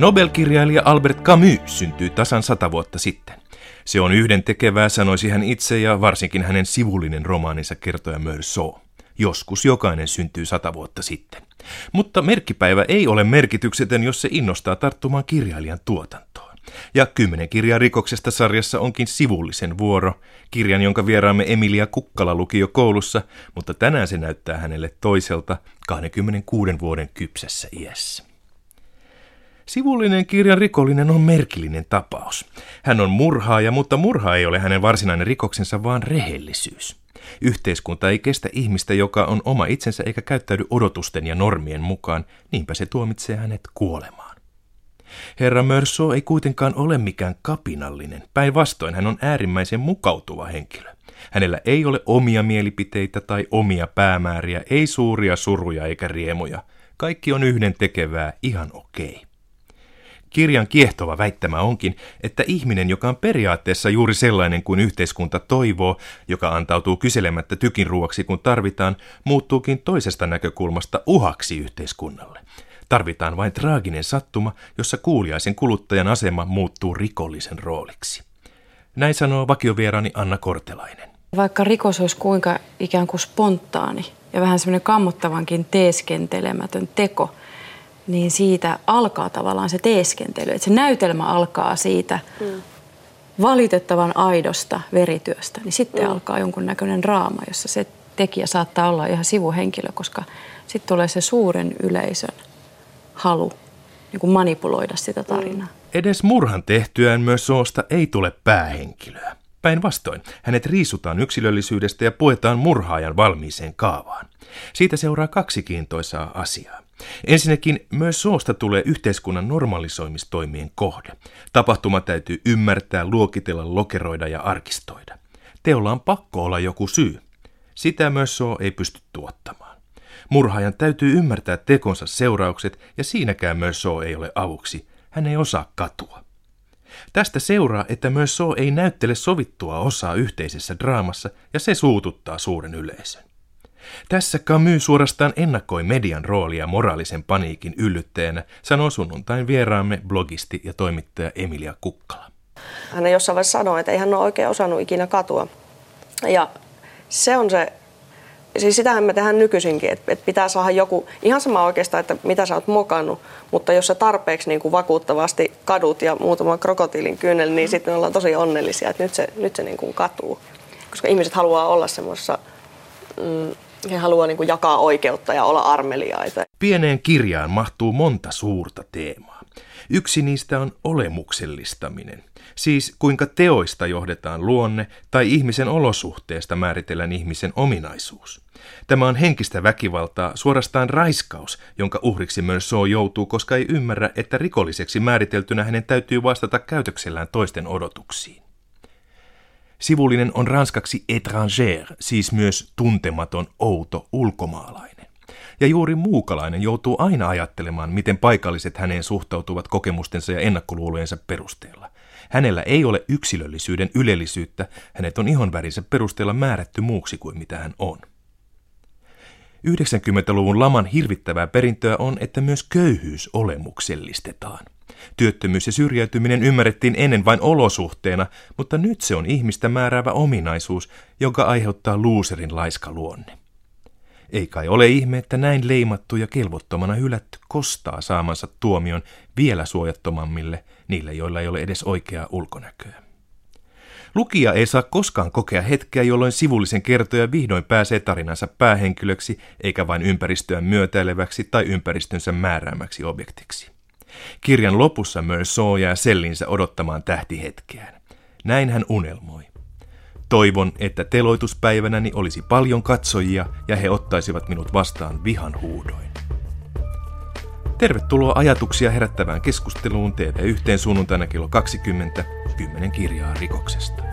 Nobel-kirjailija Albert Camus syntyi tasan 100 vuotta sitten. Se on yhdentekevää, sanoisi hän itse ja varsinkin hänen sivullinen romaaninsa kertoja Meursault. Joskus jokainen syntyy 100 vuotta sitten. Mutta merkkipäivä ei ole merkityksetön, jos se innostaa tarttumaan kirjailijan tuotantoon. Ja 10 kirjaa rikoksesta -sarjassa onkin sivullisen vuoro. Kirjan, jonka vieraamme Emilia Kukkala luki jo koulussa, mutta tänään se näyttää hänelle toiselta 26 vuoden kypsässä iässä. Sivullinen kirjan rikollinen on merkillinen tapaus. Hän on murhaaja, mutta murha ei ole hänen varsinainen rikoksensa, vaan rehellisyys. Yhteiskunta ei kestä ihmistä, joka on oma itsensä eikä käyttäydy odotusten ja normien mukaan, niinpä se tuomitsee hänet kuolemaan. Herra Meursault ei kuitenkaan ole mikään kapinallinen, päinvastoin hän on äärimmäisen mukautuva henkilö. Hänellä ei ole omia mielipiteitä tai omia päämääriä, ei suuria suruja eikä riemuja. Kaikki on yhdentekevää, ihan okei. Kirjan kiehtova väittämä onkin, että ihminen, joka on periaatteessa juuri sellainen kuin yhteiskunta toivoo, joka antautuu kyselemättä tykinruoksi kun tarvitaan, muuttuukin toisesta näkökulmasta uhaksi yhteiskunnalle. Tarvitaan vain traaginen sattuma, jossa kuuliaisen kuluttajan asema muuttuu rikollisen rooliksi. Näin sanoo vakiovieraani Anna Kortelainen. Vaikka rikos olisi kuinka ikään kuin spontaani ja vähän semmoinen kammottavankin teeskentelemätön teko, niin siitä alkaa tavallaan se teeskentely. Että se näytelmä alkaa siitä valitettavan aidosta verityöstä. Niin sitten alkaa jonkunnäköinen draama, jossa se tekijä saattaa olla ihan sivuhenkilö, koska sitten tulee se suuren yleisön halu niin kuin manipuloida sitä tarinaa. Edes murhan tehtyään Meursaultsta ei tule päähenkilöä. Päinvastoin, hänet riisutaan yksilöllisyydestä ja puetaan murhaajan valmiiseen kaavaan. Siitä seuraa 2 kiintoisaa asiaa. Ensinnäkin Meursaultsta tulee yhteiskunnan normalisoimistoimien kohde. Tapahtuma täytyy ymmärtää, luokitella, lokeroida ja arkistoida. Teolla on pakko olla joku syy. Sitä Meursault ei pysty tuottamaan. Murhaajan täytyy ymmärtää tekonsa seuraukset ja siinäkään Meursault ei ole avuksi. Hän ei osaa katua. Tästä seuraa, että Meursault ei näyttele sovittua osaa yhteisessä draamassa ja se suututtaa suuren yleisön. Tässä Camus suorastaan ennakoi median roolia moraalisen paniikin yllyttäjänä, sanoo sunnuntain vieraamme blogisti ja toimittaja Emilia Kukkala. Hän jossain vaiheessa sanoi, että ei hän ole oikein osannut ikinä katua. Ja se on se, siis sitähän me tehdään nykyisinkin, että pitää saada joku, ihan sama oikeastaan, että mitä sä oot mokannut, mutta jos sä tarpeeksi niin kuin vakuuttavasti kadut ja muutaman krokotiilin kyynel, niin sitten me ollaan tosi onnellisia, että nyt se niin kuin katuu. Koska ihmiset haluaa olla semmoisessa... He haluaa niin kuin jakaa oikeutta ja olla armeliaita. Pieneen kirjaan mahtuu monta suurta teemaa. Yksi niistä on olemuksellistaminen. Siis kuinka teoista johdetaan luonne tai ihmisen olosuhteesta määritellään ihmisen ominaisuus. Tämä on henkistä väkivaltaa, suorastaan raiskaus, jonka uhriksi Meursault joutuu, koska ei ymmärrä, että rikolliseksi määriteltynä hänen täytyy vastata käytöksellään toisten odotuksiin. Sivullinen on ranskaksi étranger, siis myös tuntematon, outo, ulkomaalainen. Ja juuri muukalainen joutuu aina ajattelemaan, miten paikalliset häneen suhtautuvat kokemustensa ja ennakkoluulojensa perusteella. Hänellä ei ole yksilöllisyyden ylellisyyttä, hänet on ihonvärinsä perusteella määrätty muuksi kuin mitä hän on. 90-luvun laman hirvittävää perintöä on, että myös köyhyys olemuksellistetaan. Työttömyys ja syrjäytyminen ymmärrettiin ennen vain olosuhteena, mutta nyt se on ihmistä määräävä ominaisuus, joka aiheuttaa luuserin laiska luonne. Ei kai ole ihme, että näin leimattu ja kelvottomana hylätty kostaa saamansa tuomion vielä suojattomammille, niille joilla ei ole edes oikeaa ulkonäköä. Lukija ei saa koskaan kokea hetkeä, jolloin sivullisen kertoja vihdoin pääsee tarinansa päähenkilöksi, eikä vain ympäristöä myötäileväksi tai ympäristönsä määräämäksi objektiksi. Kirjan lopussa Meursault jää sellinsä odottamaan tähtihetkeään. Näin hän unelmoi. Toivon, että teloituspäivänäni olisi paljon katsojia ja he ottaisivat minut vastaan vihan huudoin. Tervetuloa ajatuksia herättävään keskusteluun TV1 sunnuntaina kello 20, 10 kirjaa rikoksesta.